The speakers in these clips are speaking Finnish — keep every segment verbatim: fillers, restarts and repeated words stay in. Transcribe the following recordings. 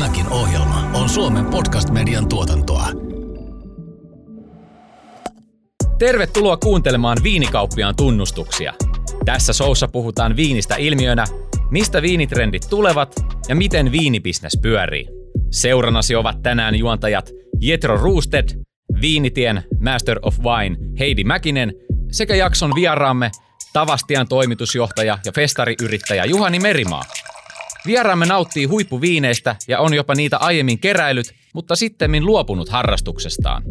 Tämäkin ohjelma on Suomen podcast-median tuotantoa. Tervetuloa kuuntelemaan Viinikauppiaan tunnustuksia. Tässä showssa puhutaan viinistä ilmiönä, mistä viinitrendit tulevat ja miten viinibisnes pyörii. Seurannasi ovat tänään juontajat Jetro Ruustet, Viinitien Master of Wine Heidi Mäkinen sekä jakson vieraamme Tavastian toimitusjohtaja ja festariyrittäjä Juhani Merimaa. Vieraamme nauttii huippuviineistä ja on jopa niitä aiemmin keräillyt, mutta sittemmin luopunut harrastuksestaan.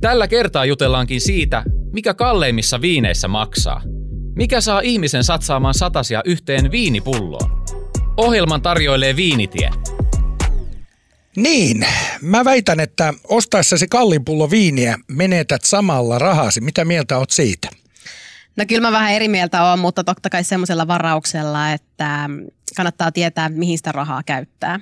Tällä kertaa jutellaankin siitä, mikä kalleimmissa viineissä maksaa. Mikä saa ihmisen satsaamaan satasia yhteen viinipulloon? Ohjelman tarjoilee Viinitie. Niin, mä väitän, että ostaessasi kalliin pullo viiniä menetät samalla rahasi. Mitä mieltä oot siitä? No kyllä mä vähän eri mieltä oon, mutta totta kai semmoisella varauksella, että kannattaa tietää, mihin sitä rahaa käyttää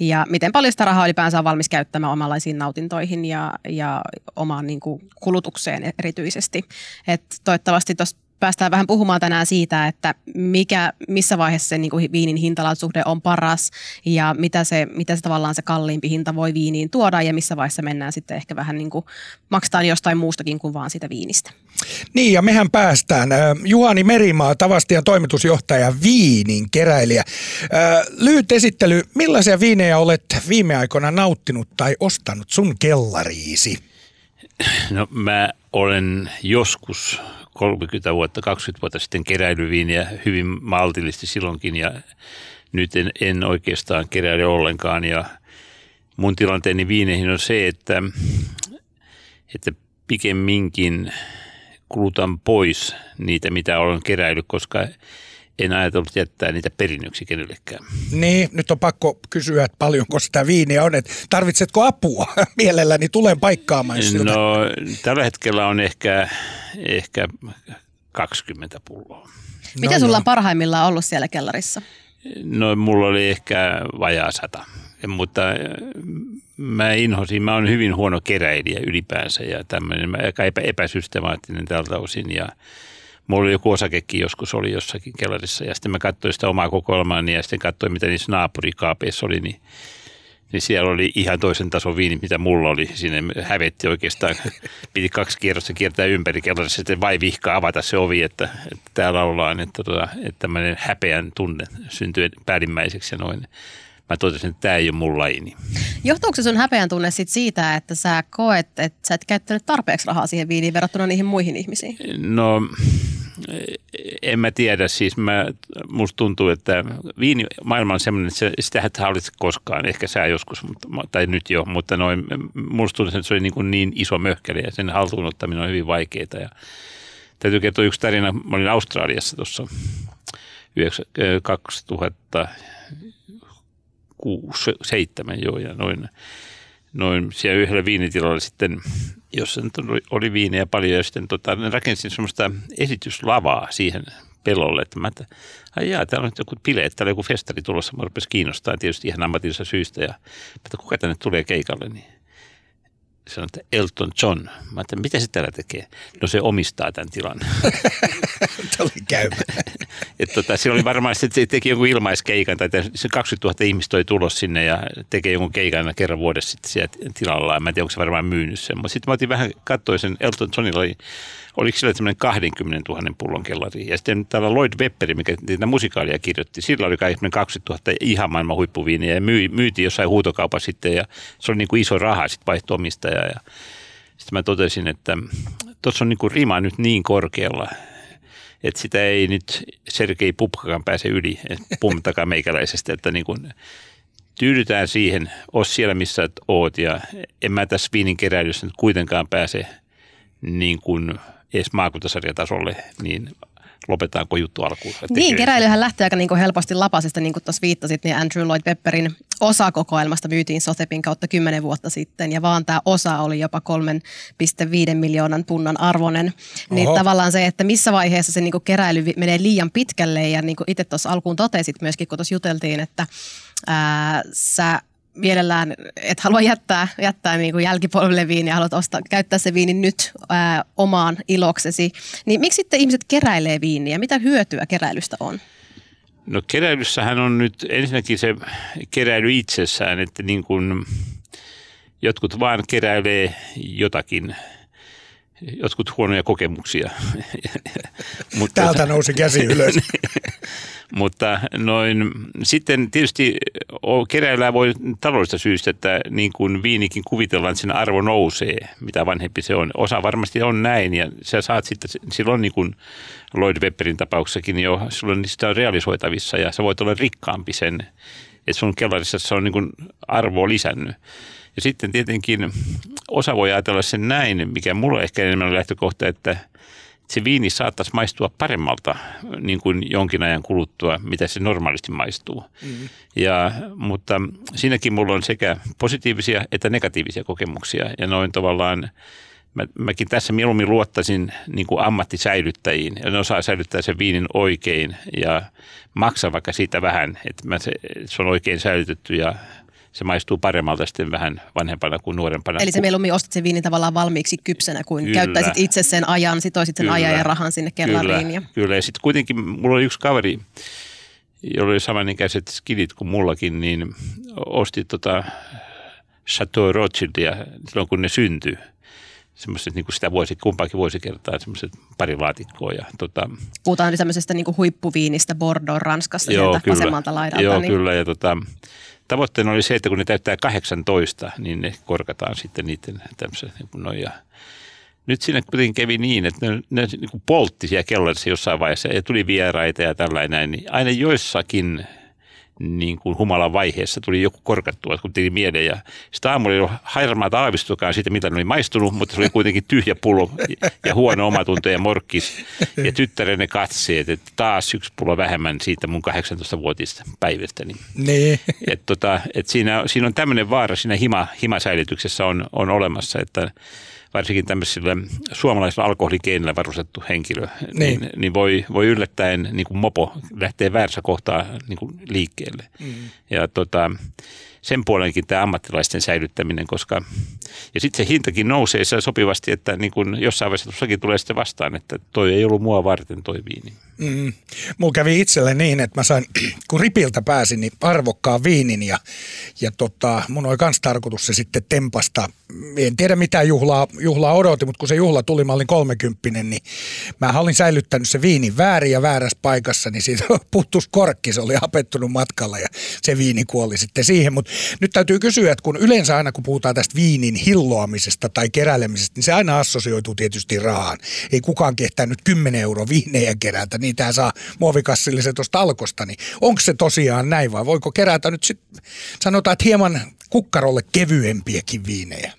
ja miten paljon sitä rahaa ylipäänsä on valmis käyttämään omanlaisiin nautintoihin ja, ja omaan niin kuin kulutukseen erityisesti. Et toivottavasti tuossa päästään vähän puhumaan tänään siitä, että mikä, missä vaiheessa se niin kuin viinin hintalaatusuhde on paras ja mitä se, mitä se tavallaan se kalliimpi hinta voi viiniin tuoda ja missä vaiheessa mennään sitten ehkä vähän niin kuin maksetaan jostain muustakin kuin vaan siitä viinistä. Niin ja mehän päästään. Juhani Merimaa, Tavastian toimitusjohtaja, viinin keräilijä. Lyhyt esittely, millaisia viinejä olet viime aikoina nauttinut tai ostanut sun kellariisi? No mä olen joskus kolmekymmentä vuotta, kaksikymmentä vuotta sitten keräilyviiniä hyvin maltillisesti silloinkin ja nyt en, en oikeastaan keräile ollenkaan. Ja mun tilanteeni viineihin on se, että, että pikemminkin kulutan pois niitä, mitä olen keräillyt, koska en ajatellut jättää niitä perinnöksi kenellekään. Niin, nyt on pakko kysyä, että paljonko sitä viiniä on, että tarvitsetko apua? Mielelläni tulen paikkaamaan siltä. No, tällä hetkellä on ehkä, ehkä kaksikymmentä pulloa. Mitä no, sulla on no. parhaimmillaan ollut siellä kellarissa? No, mulla oli ehkä vajaa sata, mutta mä inhosin, mä oon hyvin huono keräilijä ylipäänsä ja tämmöinen, aika epäsystemaattinen tältä osin ja mulla oli joku osakekin joskus, oli jossakin kellarissa ja sitten mä katsoin sitä omaa kokoelmaani ja sitten katsoin, mitä niissä naapurikaapeissa oli, niin, niin siellä oli ihan toisen tason viini, mitä mulla oli. Siinä hävetti oikeastaan, piti kaksi kierrosta kiertää ympäri kellarissa, sitten vai vihkaa avata se ovi, että, että täällä ollaan, että, että tämmöinen häpeän tunne syntyi päällimmäiseksi ja noin. Mä totesin, että tämä ei ole mun lajini. Johtuuko se sun häpeän tunne sit siitä, että sä koet, että sä et käyttänyt tarpeeksi rahaa siihen viiniin verrattuna niihin muihin ihmisiin? No, en mä tiedä. Siis mä, musta tuntuu, että viinimaailma on sellainen, että sitä et hallitse koskaan. Ehkä sä joskus, tai nyt jo, mutta noin, musta tuntuu, että se oli niin, niin iso möhkäli ja sen haltuunottaminen on hyvin vaikeaa. Ja täytyy kertoa yksi tarina. Mä olin Australiassa tuossa kaksituhatta kuusi, seitsemän joo, ja noin, noin siellä yhdellä viinitilalla sitten, jossa oli viinejä paljon, ja sitten tota, rakensin semmoista esityslavaa siihen pelolle, että mä ajattelin, ai jaa, täällä on joku bileet, täällä on joku festari tulossa, mä rupesin kiinnostaa tietysti ihan ammatillisesta syystä, ja että kuka tänne tulee keikalle, niin sanoin, että Elton John. Mä ajattelin, mitä se täällä tekee? No se omistaa tämän tilan. Tämä oli käymä. Tota, siellä oli varmaan, että se teki jonkun ilmaiskeikan, tai se kaksikymmentätuhatta ihmistä oli tulos sinne ja tekee jonkun keikan kerran vuodessa sitten siellä tilalla. Mä en tiedä, onko se varmaan myynyt sen. Mutta sitten mä otin vähän, katsoin sen Elton Johnilla, oliko sillä tämmöinen kaksikymmentätuhatta pullon kellari. Ja sitten täällä Lloyd Webber, mikä niitä musikaalia kirjoitti, sillä oli kaksikymmentätuhatta ihan maailman huippuviiniä ja myy, myytiin jossain huutokaupassa sitten. Ja se oli niin kuin iso raha sitten vaihto omistaja. Ja sitten mä totesin, että tuossa on niin kuin rima nyt niin korkealla, että sitä ei nyt Sergei Pupkakaan pääse yli, puhumattakaan meikäläisestä, että niin kuin tyydytään siihen, ole siellä missä et oot ja en mä tässä viinin keräilyssä nyt kuitenkaan pääse niin kuin edes maakuntasarjatasolle, niin lopetaanko juttu alkuun? Niin, keräilyhän lähtee aika niin kuin helposti lapasesta, niin kuin tuossa viittasit, niin Andrew Lloyd Pepperin osakokoelmasta myytiin Sothebyn kautta kymmenen vuotta sitten, ja vaan tämä osa oli jopa kolme pilkku viisi miljoonan punnan arvoinen. Niin tavallaan se, että missä vaiheessa se niin kuin keräily menee liian pitkälle, ja niin kuin itse tuossa alkuun totesit myöskin, kun tuossa juteltiin, että ää, sä mielellään, et halua jättää, jättää niin kuin jälkipolvelle viiniä, haluat ostaa, käyttää se viini nyt ää, omaan iloksesi. Niin miksi sitten ihmiset keräilee viiniä? Mitä hyötyä keräilystä on? No keräilyssähän on nyt ensinnäkin se keräily itsessään, että niin kuin jotkut vaan keräilee jotakin, jotkut huonoja kokemuksia. Täältä nousi käsi ylös. Mutta noin, sitten tietysti keräillään voi taloudellisista syystä, että niin kuin viinikin kuvitellaan, että sen arvo nousee, mitä vanhempi se on. Osa varmasti on näin ja sä saat sitten, silloin niin kuin Lloyd Webberin tapauksessakin jo, silloin sitä on realisoitavissa ja sä voit olla rikkaampi sen, että sun kellarissa se on niin kuin arvoa lisännyt. Ja sitten tietenkin osa voi ajatella sen näin, mikä mulla ehkä enemmän on lähtökohta, että se viini saattaisi maistua paremmalta niin kuin jonkin ajan kuluttua, mitä se normaalisti maistuu. Mm. Ja, mutta siinäkin mulla on sekä positiivisia että negatiivisia kokemuksia. Ja noin tavallaan, mä, mäkin tässä mieluummin luottaisin niin kuin ammattisäilyttäjiin. Ja ne osaa säilyttää sen viinin oikein ja maksaa vaikka siitä vähän, että mä se, se on oikein säilytetty ja se maistuu paremmalta sitten vähän vanhempana kuin nuorempana. Eli se mieluummin ostat sen viinin tavallaan valmiiksi kypsänä, kuin kyllä. Käyttäisit itse sen ajan, sit oisit sen kyllä. Ajan ja rahan sinne kellariin. Kyllä, ja, kyllä. Ja sitten kuitenkin mulla oli yksi kaveri, jolla oli samanikäiset skidit kuin mullakin, niin osti tota Château Rothschildia silloin, kun ne syntyi. Semmoiset niin kuin sitä vuosi, kumpaakin vuosikertaa, semmoiset pari laatikkoa. Ja, tota, puhutaan tämmöisestä niin kuin huippuviinistä Bordeaux, Ranskasta, joo, sieltä kyllä. Vasemmalta laidalta. Joo, niin. Kyllä. Ja tota, tavoitteena oli se, että kun ne täyttää kahdeksantoista, niin ne korkataan sitten niiden tämmöisen. Ja nyt siinä kuitenkin kävi niin, että ne, ne niin kuin poltti siellä kellarissa jossain vaiheessa ja tuli vieraita ja tällainen. Niin aina joissakin niin kuin humalan vaiheessa tuli joku korkattua, kun tuli mieleen. Ja sitä aamulla ei ollut harmaata aavistukaan siitä, mitä ne oli maistunut, mutta se oli kuitenkin tyhjä pullo ja huono omatunto ja morkkis. Ja tyttärenne katseet, että taas yksi pullo vähemmän siitä mun kahdeksantoistavuotisesta päivästäni. Niin. Et tota, et siinä, siinä on tämmöinen vaara, siinä hima, himasäilytyksessä on, on olemassa, että varsinkin tämmöisillä suomalaisilla alkoholikeinillä varustettu henkilö, niin, niin, niin voi, voi yllättäen niin kuin mopo lähtee väärässä kohtaa niin kuin liikkeelle. Mm. Ja tota, sen puolenkin tämä ammattilaisten säilyttäminen, koska ja sitten se hintakin nousee sopivasti, että niin kuin jossain vaiheessa tuossakin tulee sitten vastaan, että toi ei ollut mua varten toi viini. Mm. Mulla kävi itselle niin, että mä sain, kun ripiltä pääsin, niin arvokkaan viinin ja, ja tota, mun oli kans tarkoitus se sitten tempasta. En tiedä mitä juhlaa, juhlaa odotin, mutta kun se juhla tuli, mä olin kolmekymppinen, niin mä olin säilyttänyt se viinin väärin ja väärässä paikassa, niin siitä puuttuisi korkki, se oli hapettunut matkalla ja se viini kuoli sitten siihen, mutta nyt täytyy kysyä, että kun yleensä aina kun puhutaan tästä viinin hilloamisesta tai keräilemisestä, niin se aina assosioituu tietysti rahaan. Ei kukaan kehtää nyt kymmenen euroa viinejä kerätä, niin tämä saa muovikassillisen tuosta alkosta. Niin onko se tosiaan näin vai voiko kerätä nyt sitten, sanotaan, että hieman kukkarolle kevyempiäkin viinejä?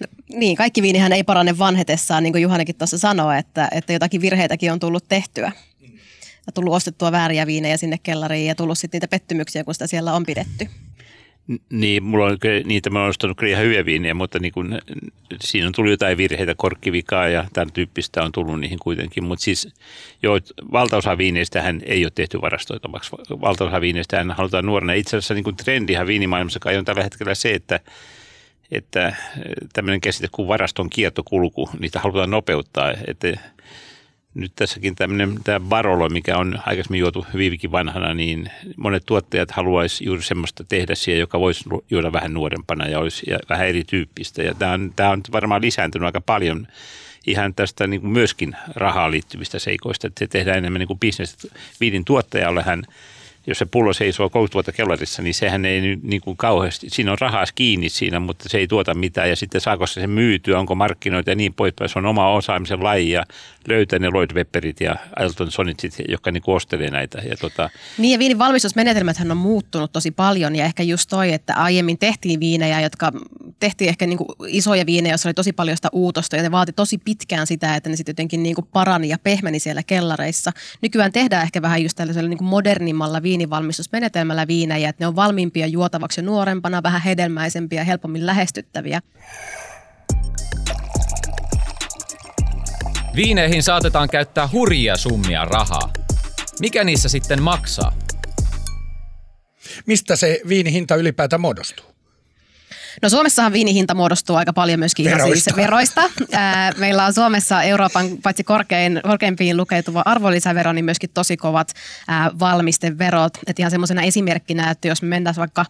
No, niin, kaikki viinihän ei parane vanhetessaan, niin kuin Juhanikin tuossa sanoi, että, että jotakin virheitäkin on tullut tehtyä. Ja tullut ostettua vääriä viinejä sinne kellariin ja tullut sitten niitä pettymyksiä, kun sitä siellä on pidetty. Niin, mulla on, niitä mä oon ostanut kyllä ihan hyviä viinejä, mutta niin kun, siinä on tullut jotain virheitä, korkkivikaa ja tämän tyyppistä on tullut niihin kuitenkin. Mutta siis joo, valtaosa viineistähän ei ole tehty varastoitavaksi. Valtaosa viineistähän halutaan nuorena. Itse asiassa niin kun trendihän viinimaailmassa kai on tällä hetkellä se, että, että tämmöinen käsite kuin varaston kiertokulku, niitä halutaan nopeuttaa, että nyt tässäkin tämmöinen tämä Barolo, mikä on aikaisemmin juotu hyvinkin vanhana, niin monet tuottajat haluaisi juuri semmoista tehdä siihen, joka voisi juoda vähän nuorempana ja olisi ja vähän erityyppistä. Ja tämä on, tämä on varmaan lisääntynyt aika paljon ihan tästä niin kuin myöskin rahaan liittyvistä seikoista, että se tehdään enemmän niin kuin bisnes. Viinin tuottajallehan, jos se pullo seisoo kolmekymmentä vuotta kellarissa, niin sehän ei niin kuin kauheasti, siinä on rahaa kiinni siinä, mutta se ei tuota mitään. Ja sitten saako se myytyä, onko markkinoita ja niin poispäin. Se on oma osaamisen laji ja löytää ne Lloyd Webberit ja Elton Johnit, jotka niin kuin ostelee näitä. Ja tota... Niin ja viinin valmistusmenetelmäthän on muuttunut tosi paljon ja ehkä just toi, että aiemmin tehtiin viinejä, jotka tehtiin ehkä niin kuin isoja viinejä, joissa oli tosi paljon sitä uutosta ja ne vaati tosi pitkään sitä, että ne sitten jotenkin niin kuin parani ja pehmeni siellä kellareissa. Nykyään tehdään ehkä vähän just tällaisella niin kuin modernimmalla viinivalmistusmenetelmällä viinejä, että ne on valmiimpia juotavaksi jo nuorempana, vähän hedelmäisempiä ja helpommin lähestyttäviä. Viineihin saatetaan käyttää hurjia summia rahaa. Mikä niissä sitten maksaa? Mistä se viinihinta ylipäätään muodostuu? No Suomessahan viinihinta muodostuu aika paljon myöskin ihan veroista. Siis veroista. Ää, meillä on Suomessa Euroopan paitsi korkein, korkeimpiin lukeutuva arvonlisävero, niin myöskin tosi kovat ää, valmisteverot. Et ihan semmoisena esimerkkinä, että jos me mennään vaikka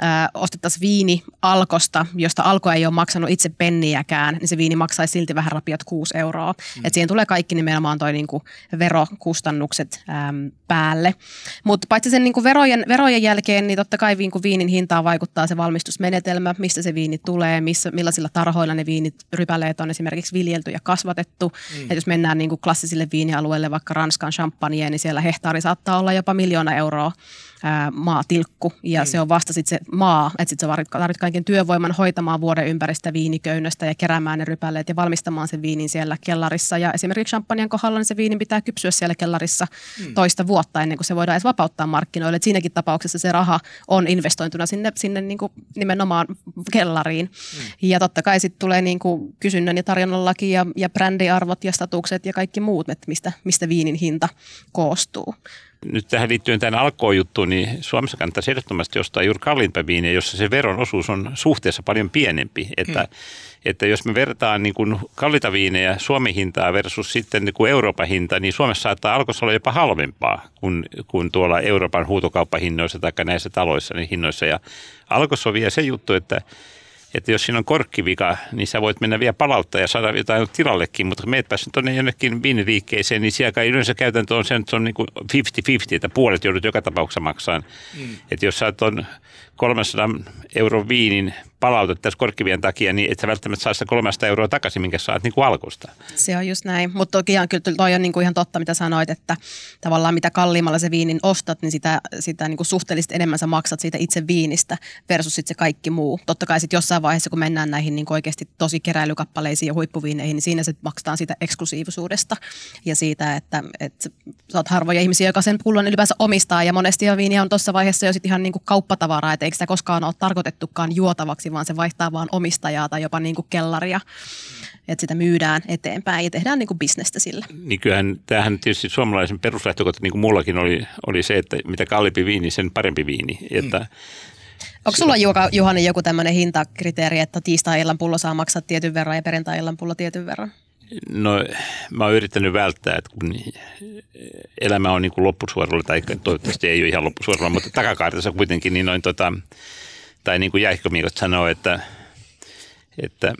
ää, ostettaisiin viini Alkosta, josta Alko ei ole maksanut itse penniäkään, niin se viini maksaisi silti vähän rapiat kuusi euroa. Mm. Et siihen tulee kaikki nimenomaan toi niinku verokustannukset äm, päälle. Mutta paitsi sen niinku verojen, verojen jälkeen, niin totta kai viin, viinin hintaan vaikuttaa se valmistusmenetelmä, mistä se viini tulee, missä, millaisilla tarhoilla ne viinit, rypäleet on esimerkiksi viljelty ja kasvatettu. Mm. Et jos mennään niinku klassisille viinialueille, vaikka Ranskan champagneen, niin siellä hehtaari saattaa olla jopa miljoona euroa ää, maatilkku, ja mm. se on vasta sitten se maa, että sitten sä tarvit kaiken työvoiman hoitamaan vuoden ympäristä viiniköynnöstä ja keräämään ne rypäleet ja valmistamaan sen viinin siellä kellarissa. Ja esimerkiksi champagnen kohdalla niin se viini pitää kypsyä siellä kellarissa mm. toista vuotta ennen kuin se voidaan edes vapauttaa markkinoille. Et siinäkin tapauksessa se raha on investointuna sinne, sinne niin kuin nimenomaan kellariin. Mm. Ja totta kai sitten tulee niin kuin kysynnän ja tarjonnan laki ja, ja brändiarvot ja statukset ja kaikki muut, että mistä, mistä viinin hinta koostuu. Nyt tähän liittyen tämän alkohojuttuun, niin Suomessa kannattaa ehdottomasti ostaa juuri kalliimpaa viiniä, jossa se veron osuus on suhteessa paljon pienempi. Että, hmm. että jos me vertaan niin kuin kalliita viinejä Suomen hintaa versus sitten niin kuin Euroopan hinta, niin Suomessa saattaa Alkossa olla jopa halvempaa kuin, kuin tuolla Euroopan huutokauppahinnoissa tai näissä taloissa niin hinnoissa. Ja Alkossa on vielä se juttu, että Että jos siinä on korkkivika, niin sä voit mennä vielä palauttaa ja saada jotain tilallekin, mutta kun meet päässyt tuonne jonnekin viiniliikkeeseen, niin siellä kai yleensä käytäntö on se, että se on niin kuin viisikymmentä viisikymmentä, että puolet joudut joka tapauksessa maksamaan. Mm. Että jos sä oot on kolmesataa euron viinin palautet tässä korkkivien takia, niin et sä välttämättä saa sitä kolmesataa euroa takaisin, minkä saat niin kuin Alkosta. Se on just näin, mutta toki ihan, kyllä toi on niin kuin ihan totta, mitä sanoit, että tavallaan mitä kalliimmalla se viinin ostat, niin sitä, sitä niin kuin suhteellisesti enemmän sä maksat siitä itse viinistä versus sitten se kaikki muu. Totta kai sitten jossain vaiheessa, kun mennään näihin niin oikeasti tosi keräilykappaleisiin ja huippuviineihin, niin siinä se maksetaan siitä eksklusiivisuudesta ja siitä, että, että sä oot harvoja ihmisiä, joka sen pullon ylipäänsä omistaa, ja monesti jo viiniä on tuossa vaiheessa jo sitten ihan niin kuin kauppatavaraa, että eikö sitä koskaan ole tarkoitettukaan juotavaksi, vaan se vaihtaa vaan omistajaa tai jopa niin kuin kellaria, että sitä myydään eteenpäin ja tehdään niin kuin bisnestä sillä. Niin kyllähän tämähän tietysti suomalaisen peruslähtökohta, niin kuin mullakin oli, oli se, että mitä kalliimpi viini, sen parempi viini, että mm. Onko sulla, Juhani, joku tämmöinen hintakriteeri, että tiistai-illan pullo saa maksaa tietyn verran ja perjantai-illan pullo tietyn verran? No mä oon yrittänyt välttää, että kun elämä on niin kuin loppusuoralla, tai toivottavasti ei ole ihan loppusuoralla, mutta takakaartassa kuitenkin, niin noin tota, tai niin kuin jäähkömiikot sanoo, että, että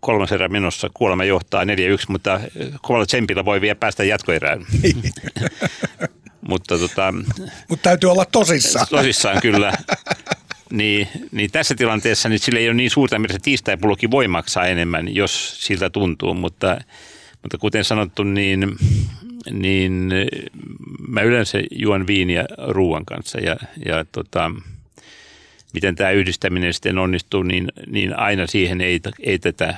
kolmas erä menossa kuolema johtaa neljä yksi, mutta kovalla tsempillä voi vielä päästä jatkoerään. Mutta tota, Mut täytyy olla tosissaan. Tosissaan kyllä. Niin, niin tässä tilanteessa niin sillä ei ole niin suurta merkitystä, että tiistai-pullokin voi maksaa enemmän, jos siltä tuntuu. Mutta, mutta kuten sanottu, niin, niin mä yleensä juon viiniä ruuan kanssa. Ja, ja tota, miten tämä yhdistäminen sitten onnistuu, niin, niin aina siihen ei, ei tätä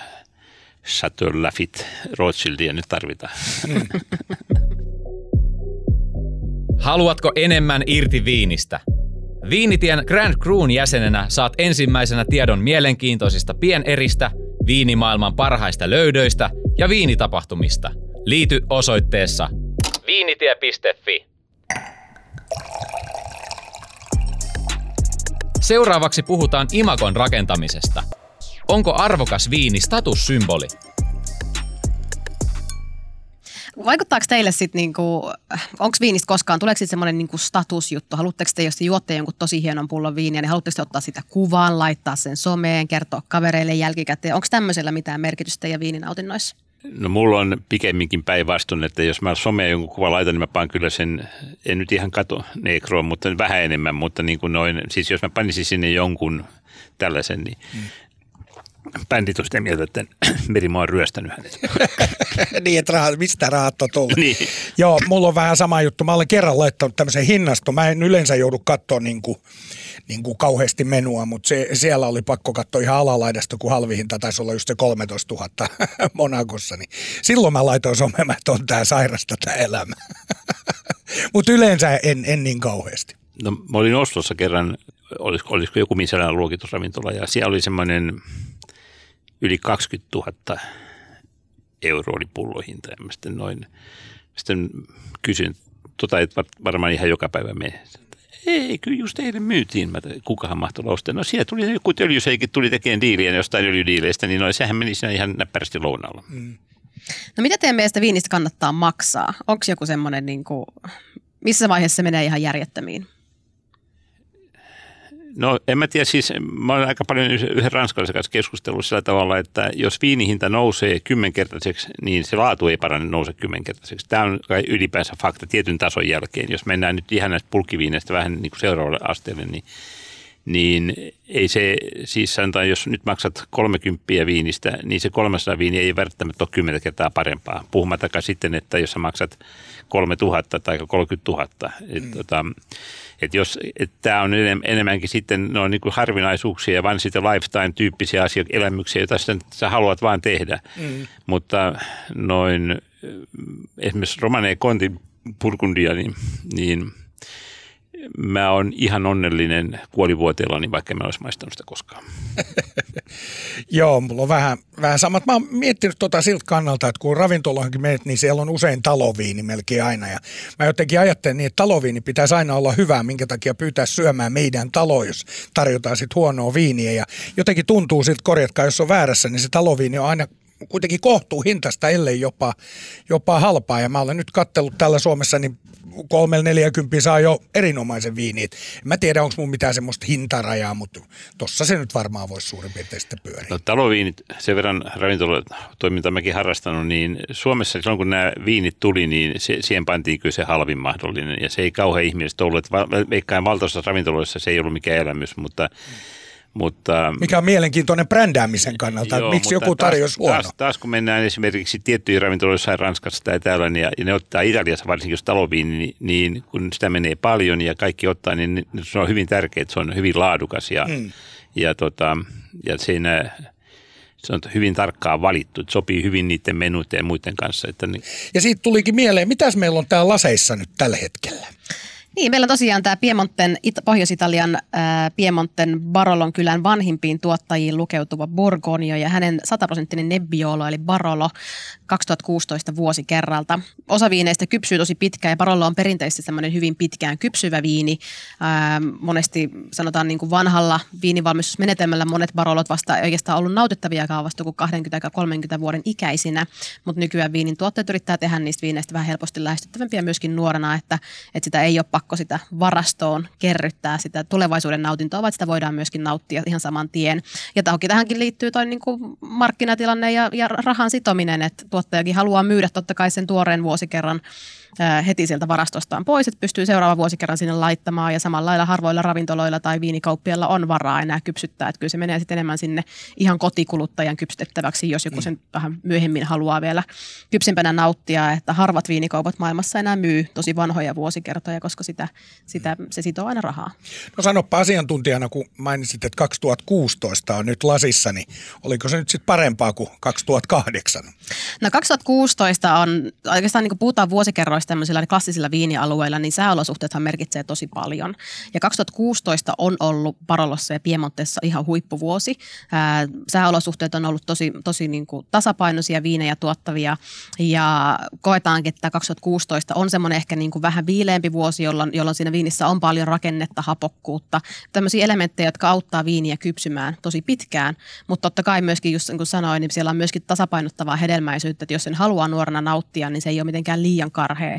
Chateau Lafite Rothschildia nyt tarvita. Haluatko enemmän irti viinistä? Viinitien Grand Crewn jäsenenä saat ensimmäisenä tiedon mielenkiintoisista pieneristä, viinimaailman parhaista löydöistä ja viinitapahtumista. Liity osoitteessa viinitie piste fi. Seuraavaksi puhutaan imagon rakentamisesta. Onko arvokas viini statussymboli? Vaikuttaako teille sitten, niinku, onko viinistä koskaan, tuleeko sitten semmoinen niinku statusjuttu? Haluatteko te, jos te juotte jonkun tosi hienon pullon viiniä, niin haluatteko te ottaa sitä kuvan, laittaa sen someen, kertoa kavereille jälkikäteen? Onko tämmöisellä mitään merkitystä ja viininautinnoissa? No mulla on pikemminkin päinvastoin, että jos mä someen jonkun kuvan laitan, niin mä panen kyllä sen, en nyt ihan kato nekroon, mutta vähän enemmän, mutta niin kuin noin, siis jos mä panisin sinne jonkun tällaisen, niin mm. bändit on sitä mieltä, että Merimaa on ryöstänyt hänet. Niin, että rahat, mistä rahat on tullut. Niin. Joo, mulla on vähän sama juttu. Mä olen kerran laittanut tämmöisen hinnaston. Mä en yleensä joudu katsoa niin kuin, niin kuin kauheasti menua, mutta se, siellä oli pakko katsoa ihan alalaidasta, kun halvihinta taisi olla just se kolmetoistatuhatta Monakossa. Niin silloin mä laitoin someen, että on tää sairasta tää elämä. Mutta yleensä en, en niin kauheasti. No mä olin Oslossa kerran, olisiko, olisiko joku Michelin luokitusravintola, ja siellä oli semmoinen yli kaksikymmentätuhatta euroa oli pullohinta, ja mä sitten noin, mä sitten kysyin, tota et varmaan ihan joka päivä mene. Ei, kyllä just eilen myytiin. Mä, kukahan mahtoi ostaa? No siellä tuli joku öljyseikin, tuli tekemään diiliä jostain öljydiileistä, niin no, sehän meni siinä ihan näppärästi lounalla. Mm. No mitä teidän mielestä viinistä kannattaa maksaa? Onko joku semmoinen, niin kuin, missä vaiheessa se menee ihan järjettömiin? No en mä tiedä, siis mä olen aika paljon yhden ranskalaisen kanssa keskustellut sillä tavalla, että jos viinihinta nousee kymmenkertaiseksi, niin se laatu ei parane nouse kymmenkertaiseksi. Tämä on kai ylipäänsä fakta tietyn tason jälkeen. Jos mennään nyt ihan näistä pulkkiviineistä vähän niin kuin seuraavalle asteelle, niin, niin ei se, siis sanotaan, jos nyt maksat kolmekymppiä viinistä, niin se kolmesataa viiniä ei välttämättä ole kymmentä kertaa parempaa. Puhumattakaan sitten, että jos sä maksat kolmetuhatta tai kolmekymmentätuhatta. Mm. Että tota, et jos et tämä on enemmänkin sitten no, niin kuin harvinaisuuksia ja vain sitten lifetime-tyyppisiä asioita, elämyksiä, joita sitten sä haluat vaan tehdä. Mm. Mutta noin esimerkiksi Romane Conti Burgundia, niin, niin mä oon ihan onnellinen kuolivuoteellani, vaikka mä en olisi maistanut sitä koskaan. Joo, mulla on vähän, vähän samat. Mä oon miettinyt tota siltä kannalta, että kun ravintoloihinkin menet, niin siellä on usein taloviini melkein aina. Ja mä jotenkin ajattelen niin, että taloviini pitäisi aina olla hyvä, minkä takia pyytää syömään meidän talo, jos tarjotaan sit huonoa viiniä. Ja jotenkin tuntuu siltä, korjatkaa, jos on väärässä, niin se taloviini on aina kuitenkin kohtuuhintaista, ellei jopa, jopa halpaa. Ja mä olen nyt katsellut täällä Suomessa, niin kolmesataaneljäkymmentä saa jo erinomaisen viiniin. Mä tiedän, onko mun mitään semmoista hintarajaa, mutta tossa se nyt varmaan voisi suurin piirtein sitä pyöriä. No, taloviinit, sen verran ravintolatoimintaa mäkin harrastanut, niin Suomessa silloin kun nämä viinit tuli, niin se, siihen pantiin kyllä se halvin mahdollinen. Ja se ei kauhean ihmisestä ollut, että veikkaan valtaossa ravintoloissa se ei ollut mikään elämys, mutta Mutta, mikä on mielenkiintoinen brändäämisen kannalta, joo, miksi joku tarjosi huono. Taas, taas kun mennään esimerkiksi tiettyihin ravintoloissa Ranskassa tai täällä, niin, ja ne ottaa Italiassa varsinkin, jos taloviini, niin, niin kun sitä menee paljon ja kaikki ottaa, niin se on hyvin tärkeää, että se on hyvin laadukas ja, mm. ja, tota, ja siinä, se on hyvin tarkkaan valittu, että sopii hyvin niiden menuiden ja muiden kanssa. Että niin. Ja siitä tulikin mieleen, mitäs meillä on täällä laseissa nyt tällä hetkellä? Niin, meillä on tosiaan tämä Piemonten, Pohjois-Italian ää, Piemonten Barolon kylän vanhimpiin tuottajiin lukeutuva Borgonio ja hänen sataprosenttinen nebbiolo eli Barolo kaksituhattakuusitoista vuosikerralta. Osa viineistä kypsyy tosi pitkään ja Barolo on perinteisesti tämmöinen hyvin pitkään kypsyvä viini. Ää, monesti sanotaan niin kuin vanhalla viinivalmistusmenetelmällä monet Barolot vasta oikeastaan ollut nautittaviakaan vasta kuin kaksikymmentä kolmekymmentä vuoden ikäisinä, mutta nykyään viinin tuotteet yrittää tehdä niistä viineistä vähän helposti lähestyttävämpiä myöskin nuorena, että, että sitä ei ole pakko sitä varastoon kerryttää sitä tulevaisuuden nautintoa, vaan sitä voidaan myöskin nauttia ihan saman tien. Ja toki tähänkin liittyy toi niin kuin markkinatilanne ja, ja rahan sitominen, että tuottajakin haluaa myydä totta kai sen tuoreen vuosikerran ää, heti sieltä varastostaan pois, että pystyy seuraavan vuosikerran sinne laittamaan ja samalla lailla harvoilla ravintoloilla tai viinikauppialla on varaa enää kypsyttää, että kyllä se menee sitten enemmän sinne ihan kotikuluttajan kypsytettäväksi, jos joku sen vähän myöhemmin haluaa vielä kypsempänä nauttia, että harvat viinikaupat maailmassa enää myy tosi vanhoja vuosikertoja, koska sitä, sitä, se sitoo aina rahaa. No sanoppa asiantuntijana, kun mainitsit, että kaksituhattakuusitoista on nyt lasissa, niin oliko se nyt sitten parempaa kuin kaksituhattakahdeksan? No kaksituhattakuusitoista on, oikeastaan niin kun puhutaan vuosikerroista tämmöisillä klassisilla viinialueilla, niin sääolosuhteethan merkitsee tosi paljon. Ja kaksituhattakuusitoista on ollut Barolossa ja Piemontessa ihan huippuvuosi. Ää, sääolosuhteet on ollut tosi, tosi niin kun tasapainoisia viinejä tuottavia ja koetaankin, että kaksituhattakuusitoista on semmoinen ehkä niin kun vähän viileämpi vuosi, Jolloin, jolloin siinä viinissä on paljon rakennetta, hapokkuutta, tämmöisiä elementtejä, jotka auttaa viiniä kypsymään tosi pitkään, mutta totta kai myöskin, just niin kuin sanoin, niin siellä on myöskin tasapainottavaa hedelmäisyyttä, että jos sen haluaa nuorena nauttia, niin se ei ole mitenkään liian karhea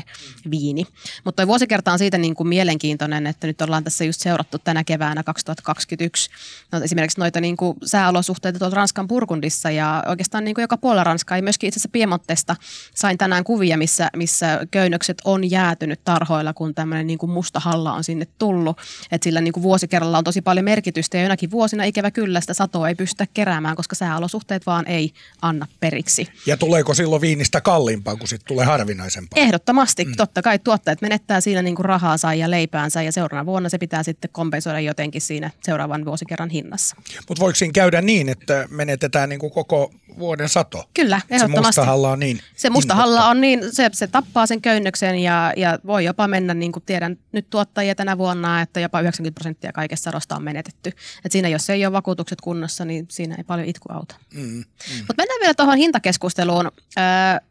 viini. Mutta tuo vuosikerta on siitä niin kuin mielenkiintoinen, että nyt ollaan tässä just seurattu tänä keväänä kaksituhattakaksikymmentäyksi no, esimerkiksi noita niin kuin sääolosuhteita tuolla Ranskan Burgundissa ja oikeastaan niin kuin joka puolella Ranskaa ja myöskin itse asiassa Piemontesta sain tänään kuvia, missä, missä köynnökset on jäätynyt tarhoilla, kun tämmöinen niin kuin musta halla on sinne tullut, että sillä niin kuin vuosikerralla on tosi paljon merkitystä ja jonakin vuosina ikävä kyllä sitä satoa ei pystytä keräämään, koska sääolosuhteet vaan ei anna periksi. Ja tuleeko silloin viinistä kalliimpaa, kun sitten tulee harvinaisempaa? Ehdottomasti. Mm. Totta kai tuottajat menettää siinä niin kuin rahaansa ja leipäänsä ja seuraavana vuonna se pitää sitten kompensoida jotenkin siinä seuraavan vuosikerran hinnassa. Mutta voiko siinä käydä niin, että menetetään niin kuin koko vuoden sato? Kyllä, ehdottomasti. Se musta halla on niin. Se musta halla on niin, se, se tappaa sen köynnöksen ja, ja voi jopa mennä niin kuin tiedän nyt tuottajia tänä vuonna, että jopa yhdeksänkymmentä prosenttia kaikesta sadosta on menetetty. Et siinä jos ei ole vakuutukset kunnossa, niin siinä ei paljon itku auta. Mm, mm. Mutta mennään vielä tuohon hintakeskusteluun. Öö,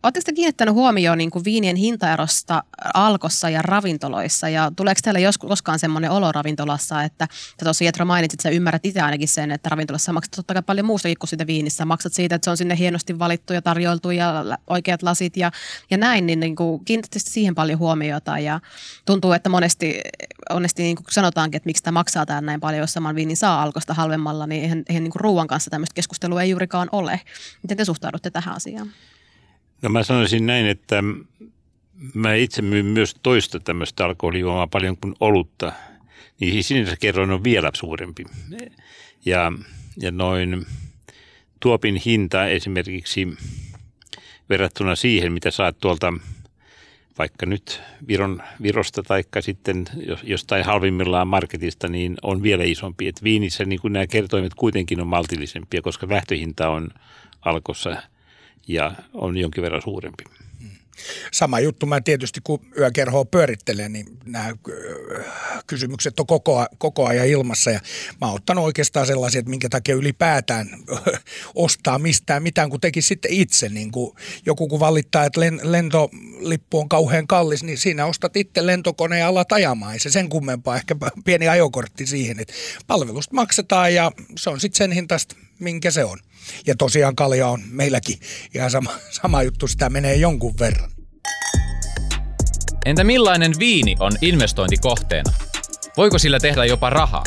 Oletteko te kiinnittänyt huomioon niin kuin viinien hinta- ja numerosta Alkossa ja ravintoloissa, ja tuleeko teillä joskus koskaan semmoinen olo ravintolassa, että tuossa Jetro mainitsit, että sä ymmärrät itse ainakin sen, että ravintolassa maksat totta kai paljon muustakin kuin siitä viinissä, maksat siitä, että se on sinne hienosti valittu ja tarjoiltu ja oikeat lasit ja, ja näin, niin, niin kiinnitätte siihen paljon huomiota, ja tuntuu, että monesti, monesti niin kuin sanotaankin, että miksi tämä maksaa täällä näin paljon, jos saman viinin saa Alkosta halvemmalla, niin eihän, eihän niin kuin ruuan kanssa tämmöistä keskustelua ei juurikaan ole. Miten te suhtaudutte tähän asiaan? No mä sanoisin näin, että mä itse myyn myös toista tämmöistä alkoholijuomaa paljon kuin olutta. Niin sinänsä kerroin on vielä suurempi. Ja, ja noin tuopin hinta esimerkiksi verrattuna siihen, mitä saat tuolta vaikka nyt Viron, Virosta tai sitten jostain halvimmillaan marketista, niin on vielä isompi. Et viinissä niin kuin nämä kertoimet kuitenkin on maltillisempia, koska lähtöhinta on Alkossa ja on jonkin verran suurempi. Sama juttu. Mä tietysti kun yökerhoa pyörittelen, niin nämä kysymykset on koko, koko ajan ilmassa. Ja mä oon ottanut oikeastaan sellaisia, että minkä takia ylipäätään ostaa mistään mitään, kun teki sitten itse. Niin kun joku kun valittaa, että lentolippu on kauhean kallis, niin siinä ostat itse lentokoneen ja alat ajamaan. Ei se sen kummempaa, ehkä pieni ajokortti siihen, että palvelusta maksetaan ja se on sitten sen hintaista, minkä se on. Ja tosiaan kalja on meilläkin ihan sama, sama juttu, sitä menee jonkun verran. Entä millainen viini on investointikohteena? Voiko sillä tehdä jopa rahaa?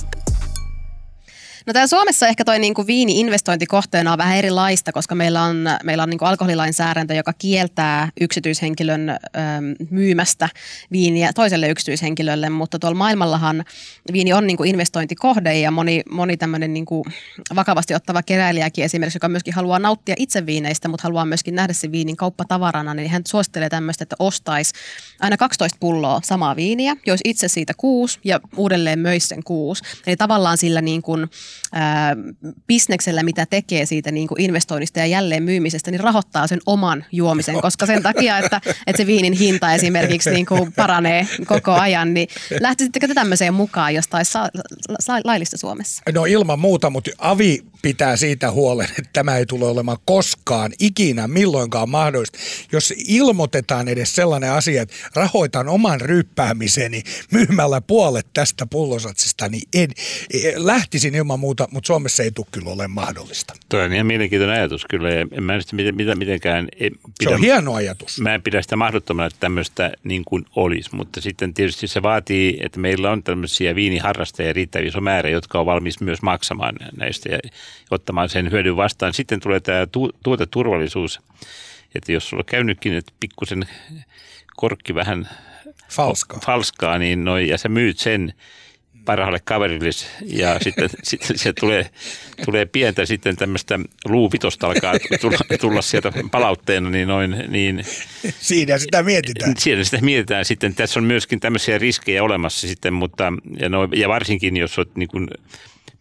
No täällä Suomessa ehkä toi niinku viini-investointikohteena on vähän erilaista, koska meillä on, meillä on niinku alkoholilainsäädäntö, joka kieltää yksityishenkilön ö, myymästä viiniä toiselle yksityishenkilölle, mutta tuolla maailmallahan viini on niinku investointikohde ja moni, moni tämmöinen niinku vakavasti ottava keräilijäkin esimerkiksi, joka myöskin haluaa nauttia itse viineistä, mutta haluaa myöskin nähdä sen viinin kauppatavarana, niin hän suosittelee tämmöistä, että ostaisi aina kaksitoista pulloa samaa viiniä, joisi itse siitä kuusi ja uudelleen möisi sen kuusi. Eli tavallaan sillä niin kuin bisneksellä, mitä tekee siitä niin kuin investoinnista ja jälleen myymisestä, niin rahoittaa sen oman juomisen, koska sen takia, että, että se viinin hinta esimerkiksi niin kuin paranee koko ajan, niin lähtisittekö te tämmöiseen mukaan, jos taisi laillista Suomessa? No ilman muuta, mutta avi pitää siitä huolen, että tämä ei tule olemaan koskaan, ikinä, milloinkaan mahdollista. Jos ilmoitetaan edes sellainen asia, että rahoitan oman ryppäämiseni myymällä puolet tästä pullosatsista, niin en, lähtisin ilman muuta, mutta Suomessa ei tule kyllä ole mahdollista. Tuo on ihan mielenkiintoinen ajatus kyllä. En mä sitä mitä mitenkään pidä. Se on hieno ajatus. Mä en pidä sitä mahdottomana, että tämmöistä niin kuin olisi, mutta sitten tietysti se vaatii, että meillä on tämmöisiä viiniharrastajia riittävän iso määrä, jotka on valmis myös maksamaan näistä ja ottamaan sen hyödyn vastaan. Sitten tulee tämä tu- tuoteturvallisuus, että jos sulla on käynytkin, että pikkusen korkki vähän falskaa, falskaa niin noi, ja sä myyt sen parhaalle kaverille ja sitten, sitten se tulee, tulee pientä sitten tämmöistä luupitosta alkaa tulla, tulla sieltä palautteena, niin noin. Niin, siinä sitä mietitään. Siinä sitä mietitään sitten. Tässä on myöskin tämmöisiä riskejä olemassa sitten, mutta ja, no, ja varsinkin jos olet niin kuin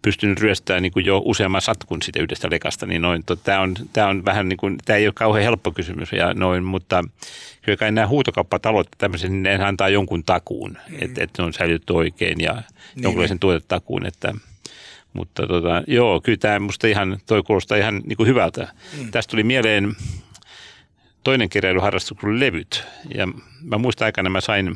pystynyt ryöstämään niin kuin jo useamman satkun sitä yhdestä lekasta, niin noin. Tämä on, tämä on vähän niin kuin, tämä ei ole kauhean helppo kysymys ja noin, mutta kyllä kai nämä huutokauppatalot tämmöisen, niin ne antaa jonkun takuun, mm. että et ne on säilytty oikein ja niin, jonkinlaisen tuotetakuun, että mutta tota, joo, kyllä tämä musta ihan, toi kuulostaa ihan niin kuin hyvältä. Mm. Tästä tuli mieleen toinen keräilyharrastus kuin levyt ja mä muistan aikana mä sain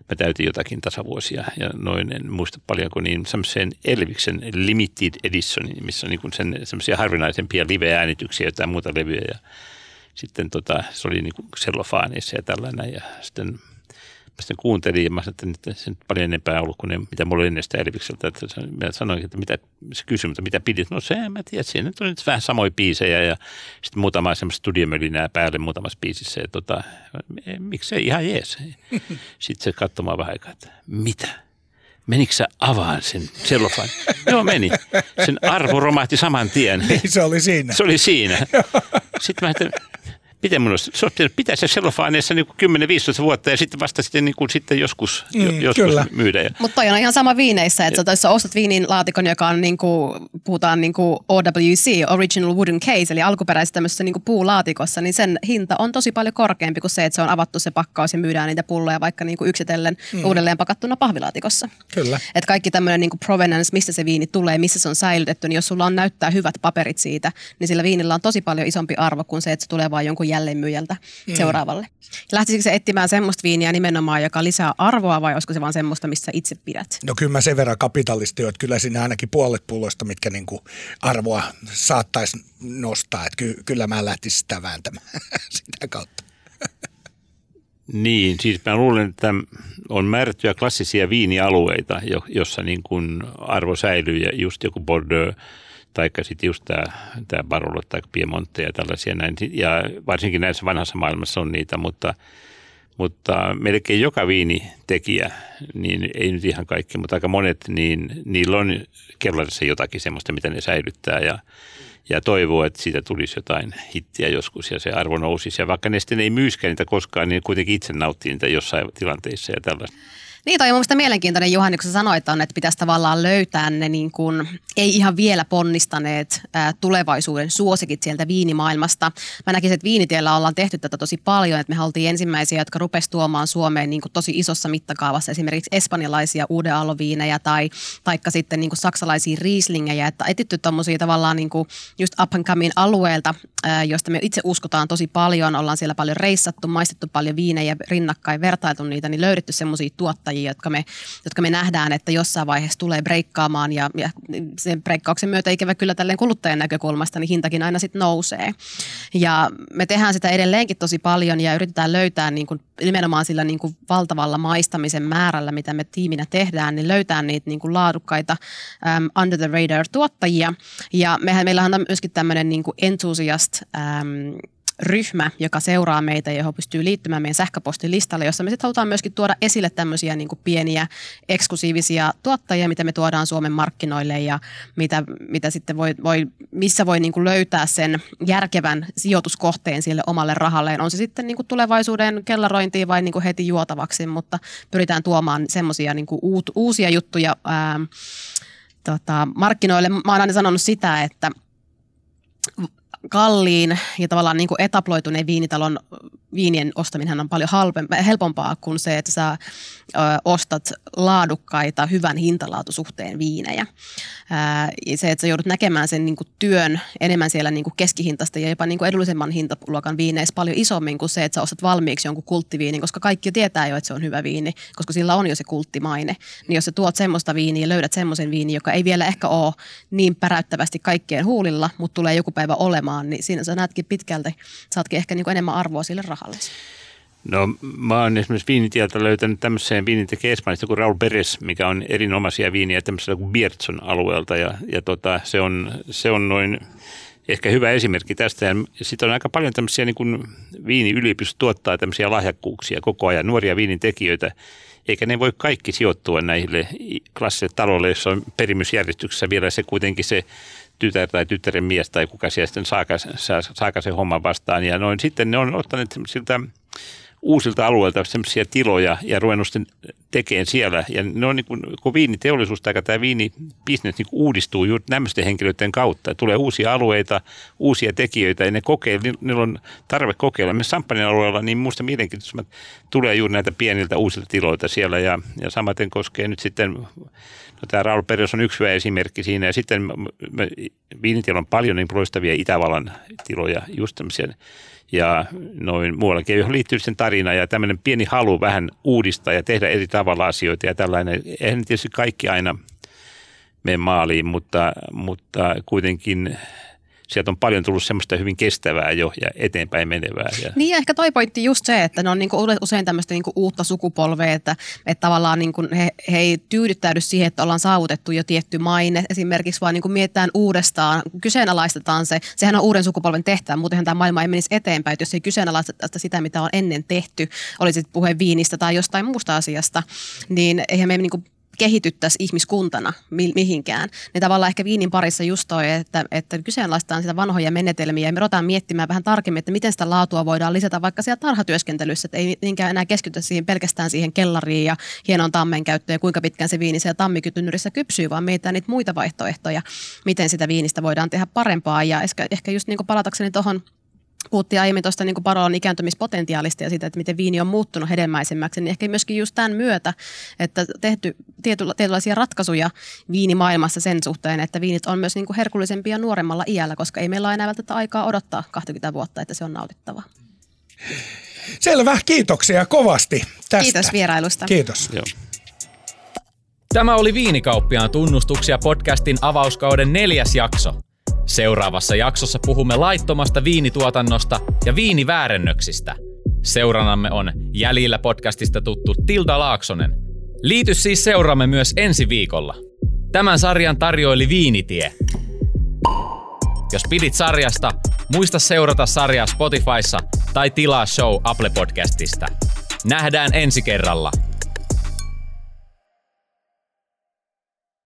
Mä täytin jotakin tasavuosia ja noin, en muista paljonko, niin semmoisen Elviksen Limited Editionin, missä on niin sen semmoisia harvinaisempia live-äänityksiä ja jotain muuta levyä. Ja sitten tota, se oli niin kuin sellofaaneissa ja tällainen ja sitten mä sitten kuuntelin ja mä sanoin, että se nyt paljon enempää ollut kuin ne, mitä mulla oli ennen sitä Elvikseltä. Että mä sanoin, että mitä se kysyi, mutta mitä pidit? No se, mä tiedän, siinä nyt oli nyt vähän samoja biisejä ja sitten muutama semmoista studiomölinää päälle muutamassa biisissä. Ja tota, miksei ihan jees. Sitten se katsomaan vähän aikaa, että mitä? Menikö sä avaan sen sellofaan? Joo, meni. Sen arvo romahti saman tien. Niin, se oli siinä. Se oli siinä. Sitten mä ajattelin, miten minun olisi? Pitäisi sellofaaneissa niin kymmenen viisitoista vuotta ja sitten vasta sitten, niin kuin sitten joskus, mm, joskus myydä. Mutta toi on ihan sama viineissä, että jos ostat viinin laatikon, joka on, niin kuin, puhutaan niin kuin O W C, Original Wooden Case, eli alkuperäisessä tämmöisessä niin kuin puulaatikossa, niin sen hinta on tosi paljon korkeampi kuin se, että se on avattu se pakkaus ja myydään niitä pulloja vaikka niin kuin yksitellen mm. uudelleen pakattuna pahvilaatikossa. Kyllä. Että kaikki tämmöinen niin kuin provenance, mistä se viini tulee, missä se on säilytetty, niin jos sulla on näyttää hyvät paperit siitä, niin sillä viinillä on tosi paljon isompi arvo kuin se, että se tulee vaan jonkun jälleenmyyjältä mm. seuraavalle. Lähtisikö se etsimään semmoista viiniä nimenomaan, joka lisää arvoa vai olisiko se vaan semmoista, missä itse pidät? No kyllä mä sen verran kapitalisti, että kyllä siinä ainakin puolet pulloista, mitkä niinku arvoa saattaisi nostaa. Että ky- kyllä mä lähtisin sitä vääntämään sitä kautta. Niin, siis mä luulen, että on määrättyjä klassisia viinialueita, jossa niin kuin arvo säilyy ja just joku Bordeaux tai sitten just tämä, tämä Barolo tai Piemonte ja tällaisia näin. Ja varsinkin näissä vanhassa maailmassa on niitä, mutta, mutta melkein joka viinitekijä, niin ei nyt ihan kaikki, mutta aika monet, niin niillä on kellarissa jotakin semmoista, mitä ne säilyttää ja Ja toivoo, että siitä tulisi jotain hittiä joskus ja se arvo nousisi. Ja vaikka ne sitten ei myyskään niitä koskaan, niin kuitenkin itse nauttii niitä jossain tilanteissa ja tällaista. Niin, toi on mielestäni mielenkiintoinen, Juhani, kun sä sanoit, että pitäisi tavallaan löytää ne niin kuin, ei ihan vielä ponnistaneet ää, tulevaisuuden suosikit sieltä viinimaailmasta. Mä näkisin, että Viinitiellä ollaan tehty tätä tosi paljon, että me oltiin ensimmäisiä, jotka rupesi tuomaan Suomeen niin kuin tosi isossa mittakaavassa esimerkiksi espanjalaisia uuden aalloviinejä tai taikka sitten niin kuin saksalaisia riislingejä, että etitty tuommoisia tavallaan niin kuin just up and coming alueelta, ää, josta me itse uskotaan tosi paljon, ollaan siellä paljon reissattu, maistettu paljon viinejä rinnakkain, vertailtu niitä, niin löydetty semmoisia tuotteita, Jotka me, jotka me nähdään, että jossain vaiheessa tulee breikkaamaan ja, ja sen breikkauksen myötä ikävä kyllä tälleen kuluttajan näkökulmasta, niin hintakin aina sitten nousee. Ja me tehdään sitä edelleenkin tosi paljon ja yritetään löytää niin kuin nimenomaan sillä niin kuin valtavalla maistamisen määrällä, mitä me tiiminä tehdään, niin löytää niitä niin kuin laadukkaita äm, under the radar -tuottajia. Ja mehän, meillähän on myöskin tämmöinen niin kuin enthusiast äm, ryhmä, joka seuraa meitä ja johon pystyy liittymään meidän sähköpostilistalle, jossa me sitten halutaan myöskin tuoda esille tämmöisiä niin kuin pieniä eksklusiivisia tuottajia, mitä me tuodaan Suomen markkinoille ja mitä, mitä sitten voi, voi, missä voi niin kuin löytää sen järkevän sijoituskohteen sille omalle rahalleen. On se sitten niin kuin tulevaisuuden kellarointiin vai niin kuin heti juotavaksi, mutta pyritään tuomaan semmoisia niin kuin uut, uusia juttuja ää, tota, markkinoille. Mä oon aina sanonut sitä, että kalliin ja tavallaan niin kuin etaploituneen viinitalon viinien ostaminen on paljon halvempaa, helpompaa kuin se, että sä ö, ostat laadukkaita, hyvän hintalaatusuhteen viinejä. Ää, se, että sä joudut näkemään sen niin kuin työn enemmän siellä niin kuin keskihintaista ja jopa niin kuin edullisemman hintaluokan viineissä paljon isommin kuin se, että sä ostat valmiiksi jonkun kulttiviinin, koska kaikki jo tietää jo, että se on hyvä viini, koska sillä on jo se kulttimaine. Niin jos sä tuot semmoista viiniä, löydät semmoisen viinin, joka ei vielä ehkä ole niin päräyttävästi kaikkien huulilla, mutta tulee joku päivä olemaan, niin siinä sä näetkin pitkälti, saatkin ehkä niin kuin enemmän arvoa sille rahaa. No mä oon esimerkiksi Viinitieltä löytänyt tämmöiseen viinintekijä Espanjasta kuin Raoul Beres, mikä on erinomaisia viiniä tämmöisellä kuin Biertzon alueelta ja, ja tota, se, on, se on noin ehkä hyvä esimerkki tästä. Sitten on aika paljon tämmöisiä niin kuin viiniyliopisto tuottaa tämmöisiä lahjakkuuksia koko ajan, nuoria viinintekijöitä, eikä ne voi kaikki sijoittua näille klassisille taloille, joissa on perimysjärjestyksessä vielä se kuitenkin se tytär tai tyttären mies tai kuka siellä sitten saaka, saaka sen homman vastaan. Ja noin. Sitten ne on ottaneet siltä uusilta alueilta sellaisia tiloja ja ruvennut sitten tekemään siellä. Ja ne on niin kuin, kun viiniteollisuus tai tämä viinibisnes niin uudistuu juuri nämmöisten henkilöiden kautta. Tulee uusia alueita, uusia tekijöitä ja ne kokee, niillä on tarve kokeilla. Me Sampanin alueella niin muista mielenkiintoisimmat tulee juuri näitä pieniltä uusilta tiloilta siellä ja, ja samaten koskee nyt sitten, no tämä Raoul Beres on yksi hyvä esimerkki siinä ja sitten me, viinitiellä on paljon niin loistavia Itävallan tiloja just tämmöisiä. Ja noin muuallakin, johon liittyy sen tarina ja tämmöinen pieni halu vähän uudistaa ja tehdä eri tavalla asioita ja tällainen. Eihän tietysti kaikki aina mene maaliin, mutta, mutta kuitenkin sieltä on paljon tullut semmoista hyvin kestävää jo ja eteenpäin menevää. Niin ja ehkä toi pointti just se, että ne on niinku usein tämmöistä niinku uutta sukupolvea, että, että tavallaan niinku he, he ei tyydyttäydy siihen, että ollaan saavutettu jo tietty maine esimerkiksi, vaan niinku mietitään uudestaan, kyseenalaistetaan se. Sehän on uuden sukupolven tehtävä, muutenhan tämä maailma ei menisi eteenpäin, jos ei kyseenalaisteta sitä, mitä on ennen tehty, oli sitten puhe viinistä tai jostain muusta asiasta, niin eihän me niinku kehityttäisiin ihmiskuntana mihinkään. Niin tavallaan ehkä viinin parissa just toi, että, että kyseenalaistaan sitä vanhoja menetelmiä ja me ruvetaan miettimään vähän tarkemmin, että miten sitä laatua voidaan lisätä vaikka siellä tarhatyöskentelyssä, että ei niinkään enää keskitytä siihen pelkästään siihen kellariin ja hienoon tammen käyttöön ja kuinka pitkään se viini siellä tammikynnyrissä kypsyy, vaan mietitään niitä muita vaihtoehtoja, miten sitä viinistä voidaan tehdä parempaa ja ehkä just niin kuin palatakseni tuohon puhuttiin aiemmin tuosta niin kuin Barolon ikääntymispotentiaalista ja siitä, että miten viini on muuttunut hedelmäisemmäksi, niin ehkä myöskin just tämän myötä, että tehty tietynlaisia ratkaisuja viinimaailmassa sen suhteen, että viinit on myös niin kuin herkullisempia nuoremmalla iällä, koska ei meillä ole enää välttämättä aikaa odottaa kaksikymmentä vuotta, että se on nautittavaa. Selvä, kiitoksia kovasti tästä. Kiitos vierailusta. Kiitos. Joo. Tämä oli Viinikauppiaan tunnustuksia podcastin avauskauden neljäs jakso. Seuraavassa jaksossa puhumme laittomasta viinituotannosta ja viiniväärennöksistä. Seuranamme on Jäljillä podcastista tuttu Tilda Laaksonen. Liity siis seuraamme myös ensi viikolla. Tämän sarjan tarjoili Viinitie. Jos pidit sarjasta, muista seurata sarjaa Spotifyssa tai tilaa show Apple Podcastista. Nähdään ensi kerralla.